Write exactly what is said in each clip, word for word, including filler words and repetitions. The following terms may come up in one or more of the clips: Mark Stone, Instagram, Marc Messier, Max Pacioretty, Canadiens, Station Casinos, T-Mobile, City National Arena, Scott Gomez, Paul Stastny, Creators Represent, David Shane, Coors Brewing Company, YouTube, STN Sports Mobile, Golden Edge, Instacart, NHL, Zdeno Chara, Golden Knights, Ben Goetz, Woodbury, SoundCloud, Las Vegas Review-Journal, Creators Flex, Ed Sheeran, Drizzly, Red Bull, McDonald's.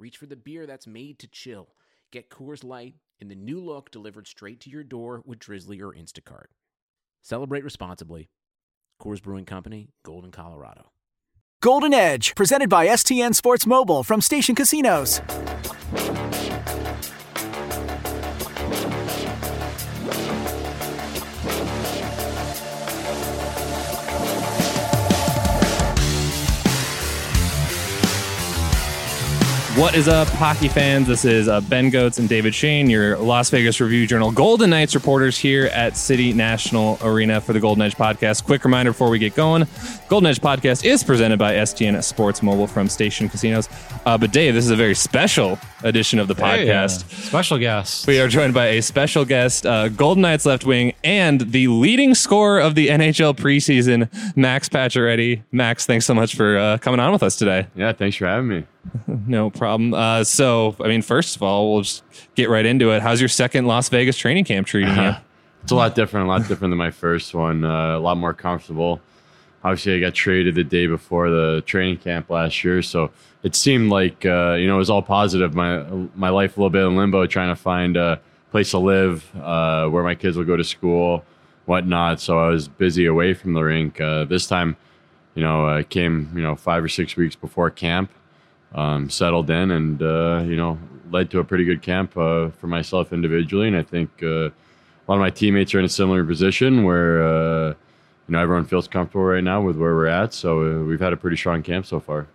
reach for the beer that's made to chill. Get Coors Light in the new look delivered straight to your door with Drizzly or Instacart. Celebrate responsibly. Coors Brewing Company, Golden, Colorado. Golden Edge, presented by S T N Sports Mobile from Station Casinos. What is up, hockey fans? This is uh, Ben Goetz and David Shane, your Las Vegas Review-Journal Golden Knights reporters here at City National Arena for the Golden Edge podcast. Quick reminder before we get going, Golden Edge podcast is presented by S T N Sports Mobile from Station Casinos. Uh, but Dave, this is a very special edition of the podcast. Hey, uh, special guest. We are joined by a special guest, uh, Golden Knights left wing and the leading scorer of the N H L preseason, Max Pacioretty. Max, thanks so much for uh, coming on with us today. Yeah, thanks for having me. No problem. Uh, so, I mean, first of all, we'll just get right into it. How's your second Las Vegas training camp treating you? It's a lot different, a lot different than my first one. Uh, a lot more comfortable. Obviously, I got traded the day before the training camp last year, so it seemed like uh, you know it was all positive. My my life a little bit in limbo, trying to find a place to live, uh, where my kids will go to school, whatnot. So I was busy away from the rink. Uh, this time, you know, I came you know five or six weeks before camp. Um, settled in and, uh, you know, led to a pretty good camp uh, for myself individually. And I think uh, a lot of my teammates are in a similar position where, uh, you know, everyone feels comfortable right now with where we're at. So uh, we've had a pretty strong camp so far.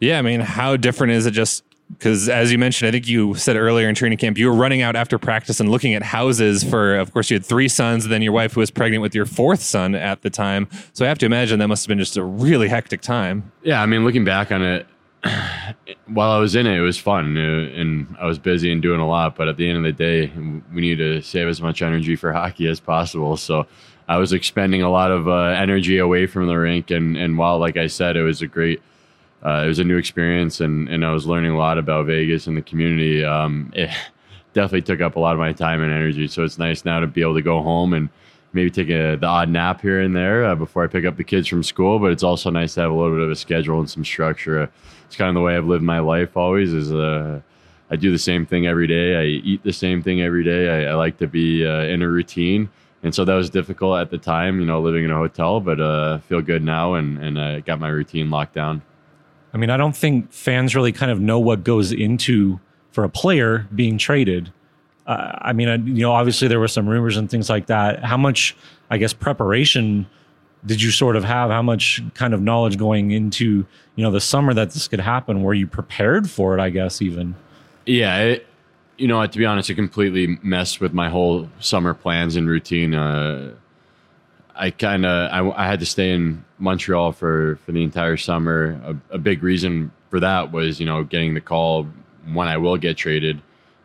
Yeah, I mean, how different is it just because, as you mentioned, I think you said earlier in training camp, you were running out after practice and looking at houses for, of course, you had three sons and then your wife who was pregnant with your fourth son at the time. So I have to imagine that must have been just a really hectic time. Yeah, I mean, looking back on it, while I was in it, it was fun and I was busy and doing a lot, but at the end of the day, we need to save as much energy for hockey as possible. So I was expending a lot of uh, energy away from the rink. And, and while, like I said, it was a great, uh, it was a new experience and, and I was learning a lot about Vegas and the community. Um, it definitely took up a lot of my time and energy. So it's nice now to be able to go home and maybe take a, the odd nap here and there uh, before I pick up the kids from school. But it's also nice to have a little bit of a schedule and some structure. Uh, it's kind of the way I've lived my life always is uh, I do the same thing every day. I eat the same thing every day. I, I like to be uh, in a routine. And so that was difficult at the time, you know, living in a hotel, but uh, I feel good now and, and I got my routine locked down. I mean, I don't think fans really kind of know what goes into for a player being traded. Uh, I mean, I, you know, obviously there were some rumors and things like that. How much, I guess, preparation did you sort of have? How much kind of knowledge going into, you know, the summer that this could happen? Were you prepared for it, I guess, even? Yeah, it, you know, to be honest, it completely messed with my whole summer plans and routine. Uh, I kind of, I, I had to stay in Montreal for, for the entire summer. A, a big reason for that was, you know, getting the call when I will get traded,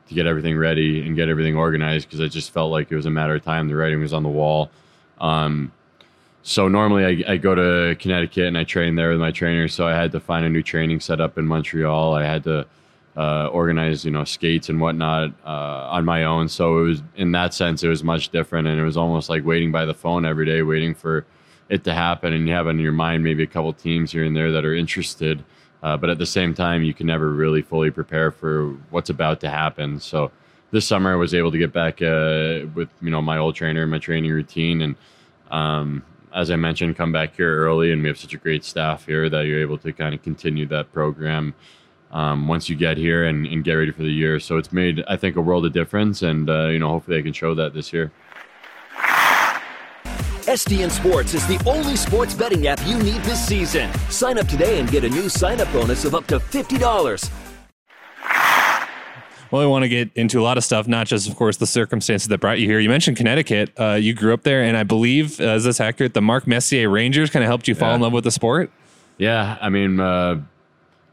to get everything ready and get everything organized because I just felt like it was a matter of time. The writing was on the wall. Um, so normally I, I go to Connecticut and I train there with my trainer. So I had to find a new training setup in Montreal. I had to uh, organize, you know, skates and whatnot uh, on my own. So it was in that sense, it was much different. And it was almost like waiting by the phone every day, waiting for it to happen. And you have in your mind maybe a couple teams here and there that are interested. Uh, but at the same time, you can never really fully prepare for what's about to happen. So this summer I was able to get back uh, with, you know, my old trainer, my training routine. And um, as I mentioned, come back here early and we have such a great staff here that you're able to kind of continue that program um, once you get here and, and get ready for the year. So it's made, I think, a world of difference. And, uh, you know, hopefully I can show that this year. S T N Sports is the only sports betting app you need this season. Sign up today and get a new sign-up bonus of up to fifty dollars. Well, I want to get into a lot of stuff, not just, of course, the circumstances that brought you here. You mentioned Connecticut. Uh, you grew up there, and I believe, uh, is this accurate, the Marc Messier Rangers kind of helped you fall yeah. in love with the sport? Yeah, I mean, uh,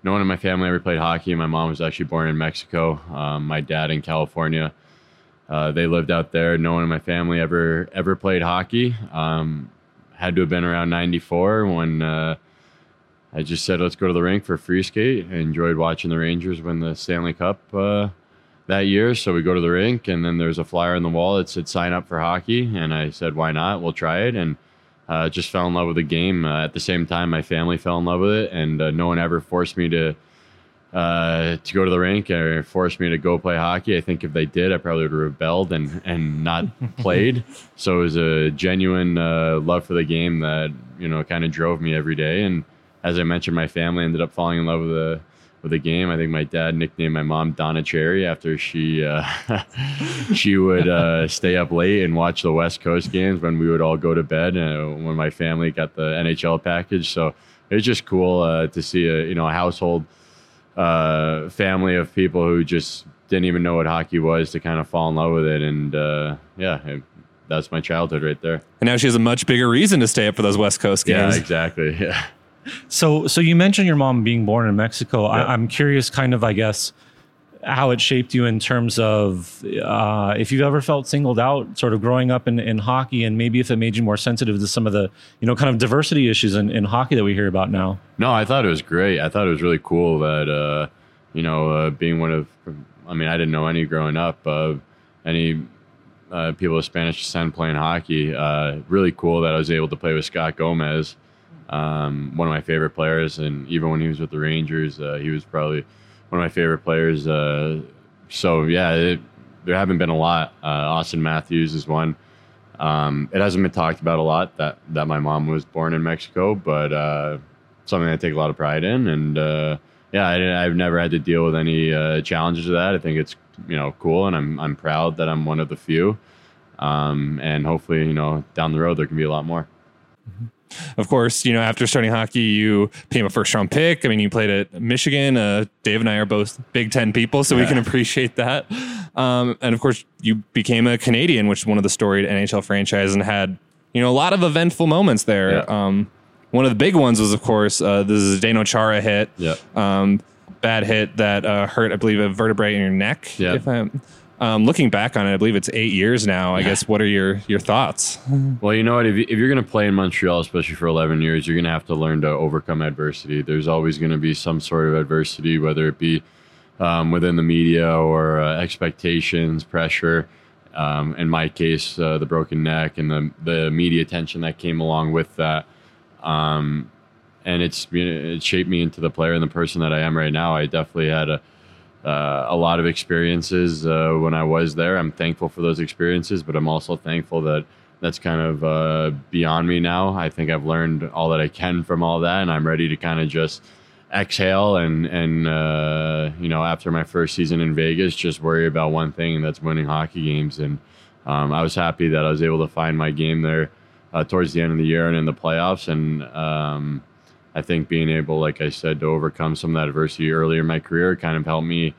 no one in my family ever played hockey. My mom was actually born in Mexico. Um, my dad in California. Uh, they lived out there. No one in my family ever ever played hockey. Um, had to have been around ninety-four when uh, I just said, let's go to the rink for free skate. I enjoyed watching the Rangers win the Stanley Cup uh, that year. So we go to the rink, and then there's a flyer on the wall that said, sign up for hockey. And I said, why not? We'll try it. And uh, just fell in love with the game. Uh, at the same time, my family fell in love with it, and uh, no one ever forced me to Uh, to go to the rink or forced me to go play hockey. I think if they did, I probably would have rebelled and, and not played. So it was a genuine uh, love for the game that, you know, kind of drove me every day. And as I mentioned, my family ended up falling in love with the with the game. I think my dad nicknamed my mom Donna Cherry after she uh, she would uh, stay up late and watch the West Coast games when we would all go to bed uh, when my family got the N H L package. So it was just cool uh, to see a you know a household. Uh, family of people who just didn't even know what hockey was to kind of fall in love with it. And uh, yeah, it, that's my childhood right there. And now she has a much bigger reason to stay up for those West Coast games. Yeah, exactly. Yeah. So, so you mentioned your mom being born in Mexico. Yeah. I, I'm curious kind of, I guess, how it shaped you in terms of uh, if you've ever felt singled out sort of growing up in, in hockey, and maybe if it made you more sensitive to some of the, you know, kind of diversity issues in, in hockey that we hear about now. No, I thought it was great. I thought it was really cool that, uh, you know, uh, being one of, I mean, I didn't know any growing up of uh, any uh, people of Spanish descent playing hockey. Uh, really cool that I was able to play with Scott Gomez, um, one of my favorite players. And even when he was with the Rangers, uh, he was probably one of my favorite players. Uh, so, yeah, it, there haven't been a lot. Uh, Auston Matthews is one. Um, it hasn't been talked about a lot that, that my mom was born in Mexico, but uh, something I take a lot of pride in. And, uh, yeah, I, I've never had to deal with any uh, challenges of that. I think it's, you know, cool, and I'm I'm proud that I'm one of the few. Um, and hopefully, you know, down the road there can be a lot more. Mm-hmm. Of course, you know, after starting hockey, you became a first round pick. I mean, you played at Michigan. Uh, Dave and I are both Big Ten people, so yeah. we can appreciate that. Um, and of course, you became a Canadian, which is one of the storied N H L franchises, and had, you know, a lot of eventful moments there. Yeah. Um, one of the big ones was, of course, uh, the Zdeno Chara hit. Yeah. Um, bad hit that uh, hurt, I believe, a vertebrae in your neck. Yeah. If I'm, Um, looking back on it, I believe it's eight years now. I guess, what are your, your thoughts? Well, you know what? If, you, if you're going to play in Montreal, especially for eleven years, you're going to have to learn to overcome adversity. There's always going to be some sort of adversity, whether it be um, within the media or uh, expectations, pressure. Um, in my case, uh, the broken neck and the, the media attention that came along with that. Um, and it's you know, it shaped me into the player and the person that I am right now. I definitely had a Uh, a lot of experiences uh, when I was there. I'm thankful for those experiences, but I'm also thankful that that's kind of uh, beyond me now. I think I've learned all that I can from all that, and I'm ready to kind of just exhale and, and uh, you know, after my first season in Vegas, just worry about one thing, and that's winning hockey games. And um, I was happy that I was able to find my game there uh, towards the end of the year and in the playoffs. And um, I think being able, like I said, to overcome some of that adversity earlier in my career kind of helped me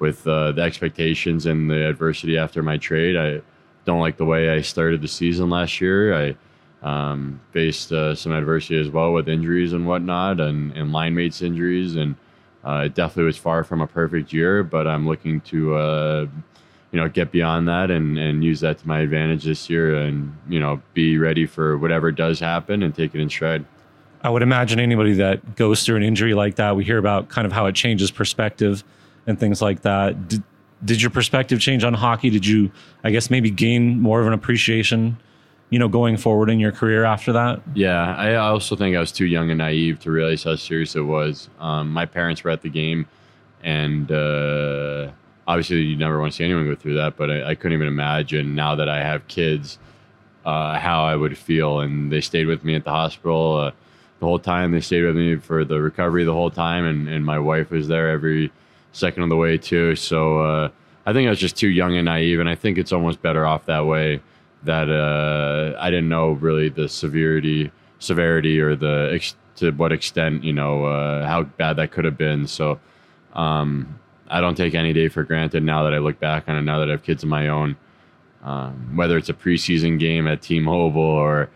with uh, the expectations and the adversity after my trade. I don't like the way I started the season last year. I um, faced uh, some adversity as well with injuries and whatnot and, and line mates injuries. And uh, it definitely was far from a perfect year, but I'm looking to, uh, you know, get beyond that and, and use that to my advantage this year and, you know, be ready for whatever does happen and take it in stride. I would imagine anybody that goes through an injury like that, we hear about kind of how it changes perspective and things like that. Did, did your perspective change on hockey? Did you, I guess, maybe gain more of an appreciation, you know, going forward in your career after that? Yeah, I also think I was too young and naive to realize how serious it was. Um, my parents were at the game, and uh, obviously you never want to see anyone go through that, but I, I couldn't even imagine now that I have kids uh, how I would feel. And they stayed with me at the hospital. Uh, The whole time they stayed with me for the recovery the whole time, and, and my wife was there every second of the way too. So uh, I think I was just too young and naive, and I think it's almost better off that way. That uh, I didn't know really the severity, severity, or the ex- to what extent, you know, uh, how bad that could have been. So um, I don't take any day for granted now that I look back on it. Now that I have kids of my own, um, whether it's a preseason game at T-Mobile or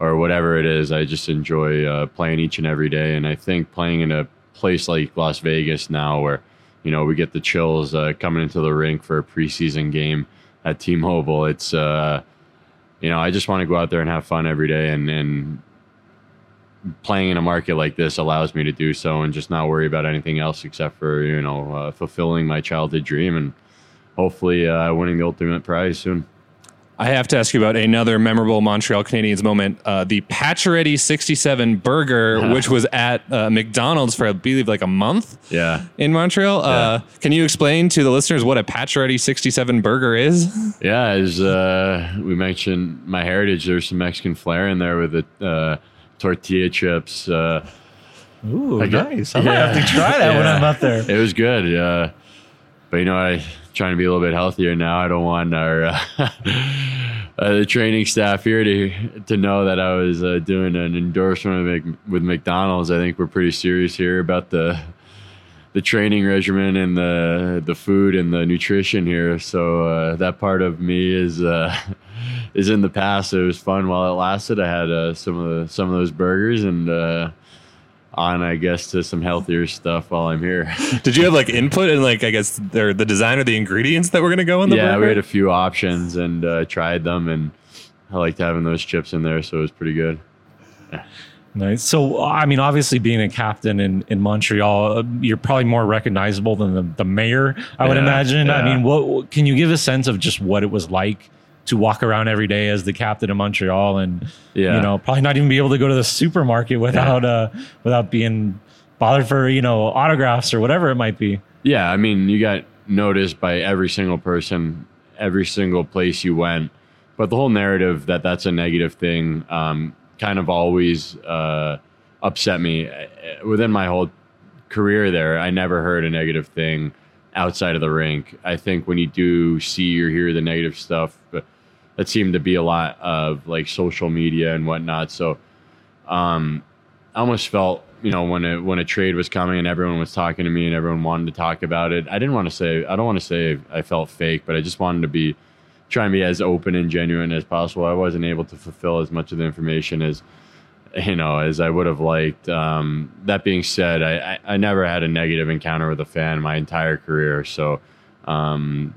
or whatever it is, I just enjoy uh, playing each and every day. And I think playing in a place like Las Vegas now where, you know, we get the chills uh, coming into the rink for a preseason game at T-Mobile. It's, uh, you know, I just want to go out there and have fun every day. And, and playing in a market like this allows me to do so and just not worry about anything else except for, you know, uh, fulfilling my childhood dream and hopefully uh, winning the ultimate prize soon. I have to ask you about another memorable Montreal Canadiens moment, uh, the Pacioretty sixty-seven burger, yeah. which was at uh, McDonald's for, I believe, like a month yeah. in Montreal. Yeah. Uh, can you explain to the listeners what a Pacioretty sixty-seven burger is? Yeah, as uh, we mentioned, my heritage, there's some Mexican flair in there with the uh, tortilla chips. Uh, Ooh, I got, nice. I yeah. might have to try that yeah. when I'm out there. It was good. Uh, but, you know, I... trying to be a little bit healthier now. I don't want our uh, uh, the training staff here to to know that I was uh, doing an endorsement with, Mc, with McDonald's. I think we're pretty serious here about the the training regimen and the the food and the nutrition here. So uh, that part of me is uh, is in the past. It was fun while it lasted. I had uh, some of the, some of those burgers and. Uh, on, I guess, to some healthier stuff while I'm here. Did you have like input in like, I guess, the design or the ingredients that were going to go in the burger? Yeah, we had a few options and uh, tried them, and I liked having those chips in there, so it was pretty good. Yeah. Nice. So, I mean, obviously being a captain in, in Montreal, you're probably more recognizable than the, the mayor, I yeah, would imagine. Yeah. I mean, what can you give a sense of just what it was like to walk around every day as the captain of Montreal and, yeah. you know, probably not even be able to go to the supermarket without yeah. uh, without being bothered for, you know, autographs or whatever it might be. Yeah, I mean, you got noticed by every single person, every single place you went. But the whole narrative that that's a negative thing um, kind of always uh, upset me. Within my whole career there, I never heard a negative thing outside of the rink. I think when you do see or hear the negative stuff, but that seemed to be a lot of like social media and whatnot. So um, I almost felt, you know, when a, when a trade was coming and everyone was talking to me and everyone wanted to talk about it, I didn't want to say, I don't want to say I felt fake, but I just wanted to be, try and be as open and genuine as possible. I wasn't able to fulfill as much of the information as, you know, as I would have liked. Um, that being said, I, I, I never had a negative encounter with a fan my entire career. So, um,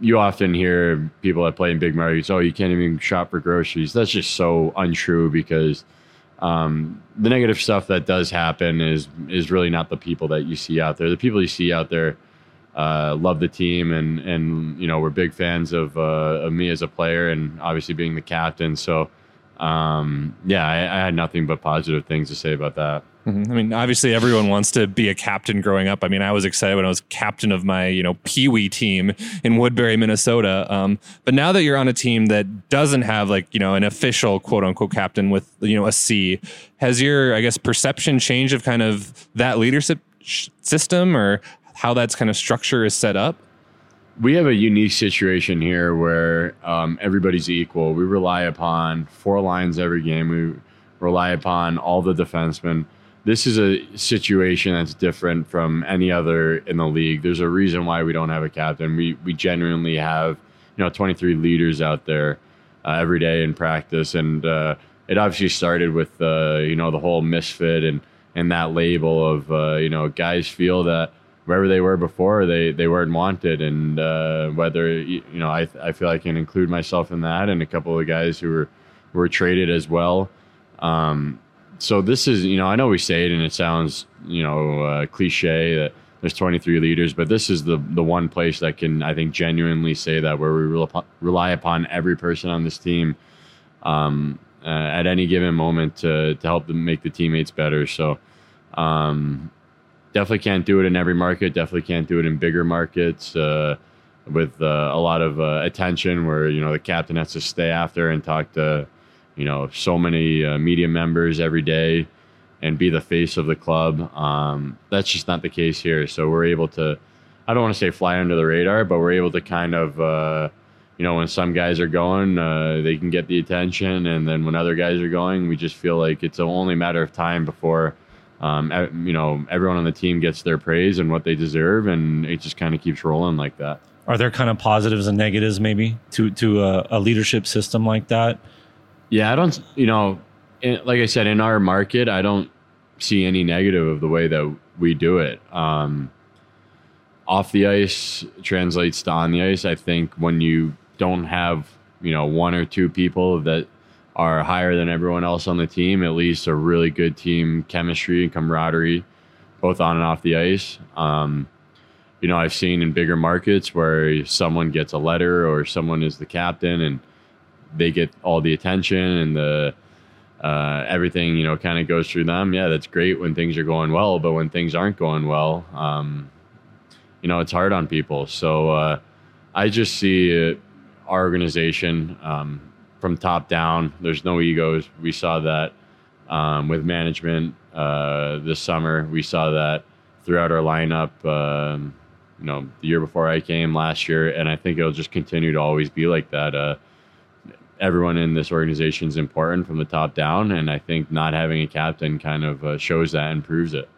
you often hear people that play in big markets, oh, you can't even shop for groceries. That's just so untrue because um, the negative stuff that does happen is is really not the people that you see out there. The people you see out there uh, love the team and, and you know, were big fans of, uh, of me as a player and obviously being the captain. So, um, yeah, I, I had nothing but positive things to say about that. Mm-hmm. I mean, obviously everyone wants to be a captain growing up. I mean, I was excited when I was captain of my, you know, peewee team in Woodbury, Minnesota. Um, but now that you're on a team that doesn't have like, you know, an official quote unquote captain with, you know, a C, has your, I guess, perception changed of kind of that leadership sh- system or how that's kind of structure is set up? We have a unique situation here where um, everybody's equal. We rely upon four lines every game. We rely upon all the defensemen. This is a situation that's different from any other in the league. There's a reason why we don't have a captain. We we genuinely have, you know, twenty-three leaders out there uh, every day in practice, and uh, it obviously started with uh, you know, the whole misfit and and that label of uh, you know, guys feel that wherever they were before they they weren't wanted, and uh, whether you know I I feel I can include myself in that, and a couple of guys who were were traded as well. Um, So this is, you know, I know we say it and it sounds, you know, uh, cliche that there's twenty-three leaders, but this is the the one place that can, I think, genuinely say that, where we re- rely upon every person on this team um, uh, at any given moment to to help them make the teammates better. So um, definitely can't do it in every market. Definitely can't do it in bigger markets uh, with uh, a lot of uh, attention where, you know, the captain has to stay after and talk to, you know, so many uh, media members every day and be the face of the club. Um, that's just not the case here. So we're able to, I don't want to say fly under the radar, but we're able to kind of, uh, you know, when some guys are going, uh, they can get the attention. And then when other guys are going, we just feel like it's only a matter of time before, um, you know, everyone on the team gets their praise and what they deserve. And it just kind of keeps rolling like that. Are there kind of positives and negatives maybe to, to a, a leadership system like that? Yeah, I don't, you know, in, like I said, in our market, I don't see any negative of the way that we do it. Um, off the ice translates to on the ice. I think when you don't have, you know, one or two people that are higher than everyone else on the team, at least a really good team chemistry and camaraderie, both on and off the ice. Um, you know, I've seen in bigger markets where someone gets a letter or someone is the captain and they get all the attention and the uh, everything, you know, kind of goes through them. Yeah, that's great when things are going well, but when things aren't going well, um, you know, it's hard on people. So uh, I just see uh, our organization um, from top down. There's no egos. We saw that um, with management uh, this summer. We saw that throughout our lineup, uh, you know, the year before I came last year. And I think it'll just continue to always be like that. Uh, everyone in this organization is important from the top down. And I think not having a captain kind of uh, shows that and proves it.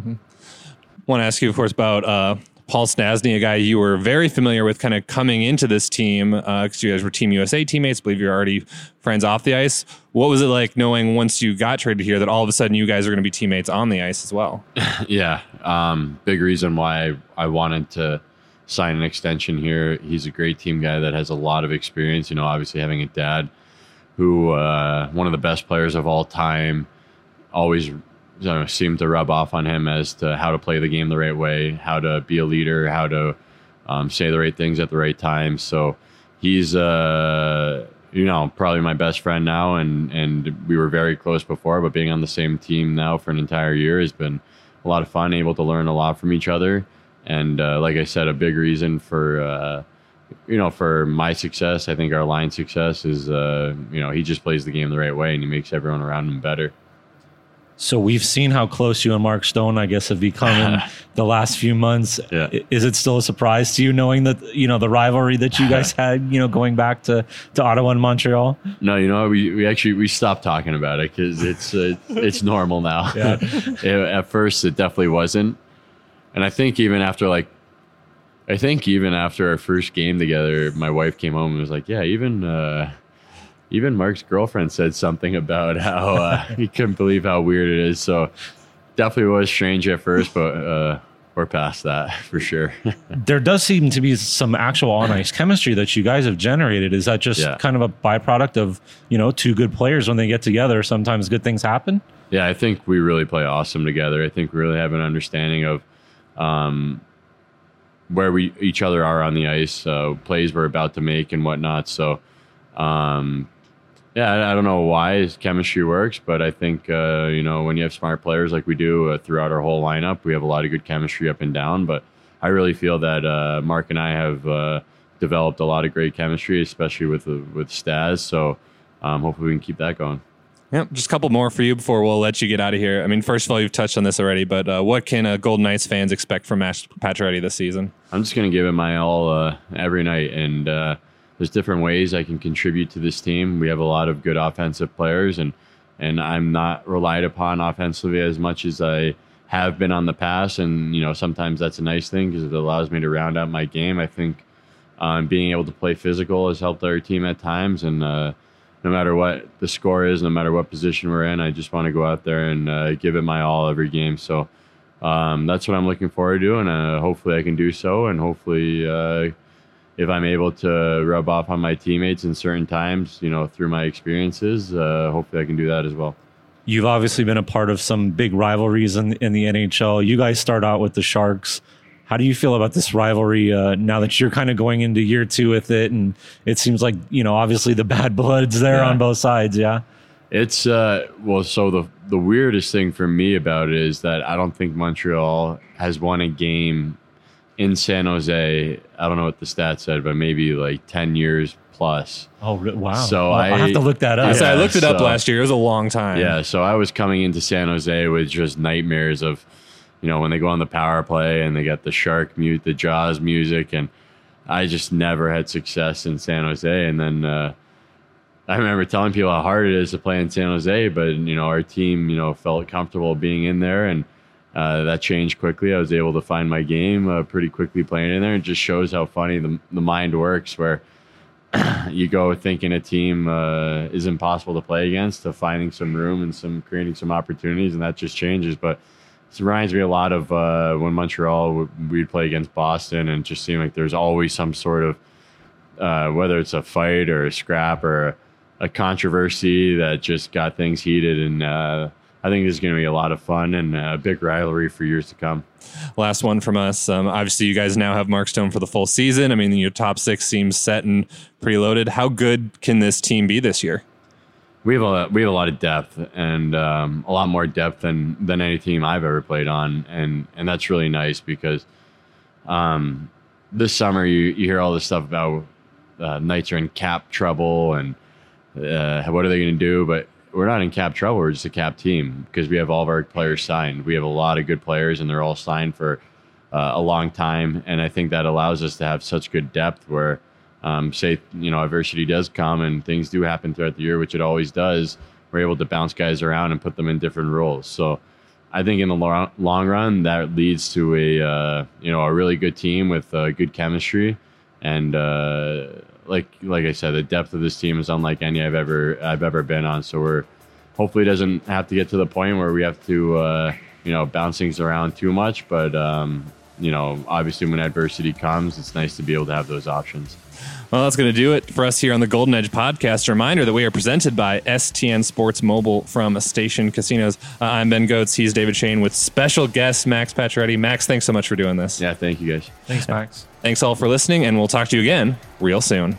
Mm-hmm. I want to ask you, of course, about uh, Paul Stastny, a guy you were very familiar with kind of coming into this team because uh, you guys were Team U S A teammates. I believe you're already friends off the ice. What was it like knowing once you got traded here that all of a sudden you guys are going to be teammates on the ice as well? Yeah. Um, big reason why I wanted to sign an extension here. He's a great team guy that has a lot of experience. You know, obviously having a dad who uh, one of the best players of all time, always I don't know, seemed to rub off on him as to how to play the game the right way, how to be a leader, how to um, say the right things at the right time. So he's, uh, you know, probably my best friend now. And, and we were very close before, but being on the same team now for an entire year has been a lot of fun, able to learn a lot from each other. And uh, like I said, a big reason for, uh, you know, for my success, I think our line success is, uh, you know, he just plays the game the right way and he makes everyone around him better. So we've seen how close you and Mark Stone, I guess, have become in the last few months. Yeah. Is it still a surprise to you knowing that, you know, the rivalry that you guys had, you know, going back to, to Ottawa and Montreal? No, you know, we, we actually we stopped talking about it because it's uh, it's normal now. Yeah. it, at first, it definitely wasn't. And I think even after like I think even after our first game together, my wife came home and was like, yeah, even uh, Even Mark's girlfriend said something about how uh, he couldn't believe how weird it is. So definitely was strange at first, but uh, we're past that for sure. There does seem to be some actual on-ice chemistry that you guys have generated. Is that just yeah. kind of a byproduct of, you know, two good players when they get together? Sometimes good things happen. Yeah, I think we really play awesome together. I think we really have an understanding of um, where we each other are on the ice, uh, plays we're about to make and whatnot. So, um, Yeah, I don't know why chemistry works, but I think, uh, you know, when you have smart players like we do uh, throughout our whole lineup, we have a lot of good chemistry up and down. But I really feel that uh, Mark and I have uh, developed a lot of great chemistry, especially with uh, with Staz. So um, hopefully we can keep that going. Yeah, just a couple more for you before we'll let you get out of here. I mean, first of all, you've touched on this already, but uh, what can uh, Golden Knights fans expect from Max Pacioretty this season? I'm just going to give it my all uh, every night and uh there's different ways I can contribute to this team. We have a lot of good offensive players, and and I'm not relied upon offensively as much as I have been on the past. And, you know, sometimes that's a nice thing because it allows me to round out my game. I think um, being able to play physical has helped our team at times. And uh, no matter what the score is, no matter what position we're in, I just want to go out there and uh, give it my all every game. So um, that's what I'm looking forward to, and uh, hopefully I can do so, and hopefully uh, if I'm able to rub off on my teammates in certain times, you know, through my experiences, uh, hopefully I can do that as well. You've obviously been a part of some big rivalries in, in the N H L. You guys start out with the Sharks. How do you feel about this rivalry uh, now that you're kind of going into year two with it? And it seems like, you know, obviously the bad blood's there yeah. on both sides. Yeah. It's uh, well, so the, the weirdest thing for me about it is that I don't think Montreal has won a game in San Jose. I don't know what the stats said, but maybe like ten years plus. Oh, wow. So well, I, I have to look that up. Yeah, I looked it so, up last year. It was a long time. Yeah. So I was coming into San Jose with just nightmares of, you know, when they go on the power play and they got the shark mute, the Jaws music. And I just never had success in San Jose. And then uh, I remember telling people how hard it is to play in San Jose, but, you know, our team, you know, felt comfortable being in there. And Uh, that changed quickly. I was able to find my game uh, pretty quickly playing in there. It just shows how funny the, the mind works where you go thinking a team uh, is impossible to play against to finding some room and some creating some opportunities, and that just changes. But it reminds me a lot of uh, when Montreal, we'd play against Boston, and just seemed like there's always some sort of, uh, whether it's a fight or a scrap or a controversy that just got things heated. And uh, I think this is going to be a lot of fun and a big rivalry for years to come. Last one from us. Um, obviously, you guys now have Mark Stone for the full season. I mean, your top six seems set and preloaded. How good can this team be this year? We have a we have a lot of depth, and um, a lot more depth than than any team I've ever played on, and and that's really nice because um, this summer you you hear all this stuff about uh, Knights are in cap trouble and uh, what are they going to do? But we're not in cap trouble. We're just a cap team because we have all of our players signed. We have a lot of good players, and they're all signed for uh, a long time, and I think that allows us to have such good depth where. Um, say, you know, adversity does come and things do happen throughout the year, which it always does. We're able to bounce guys around and put them in different roles. So I think in the long, long run, that leads to a, uh, you know, a really good team with uh, good chemistry. And uh, like like I said, the depth of this team is unlike any I've ever I've ever been on. So we're hopefully it doesn't have to get to the point where we have to, uh, you know, bounce things around too much. But, um, you know, obviously when adversity comes, it's nice to be able to have those options. Well, that's going to do it for us here on the Golden Edge podcast. A reminder that we are presented by S T N Sports Mobile from Station Casinos. Uh, I'm Ben Goetz. He's David Shane with special guest Max Pacioretty. Max, thanks so much for doing this. Yeah, thank you guys. Thanks, Max. Uh, thanks all for listening, and we'll talk to you again real soon.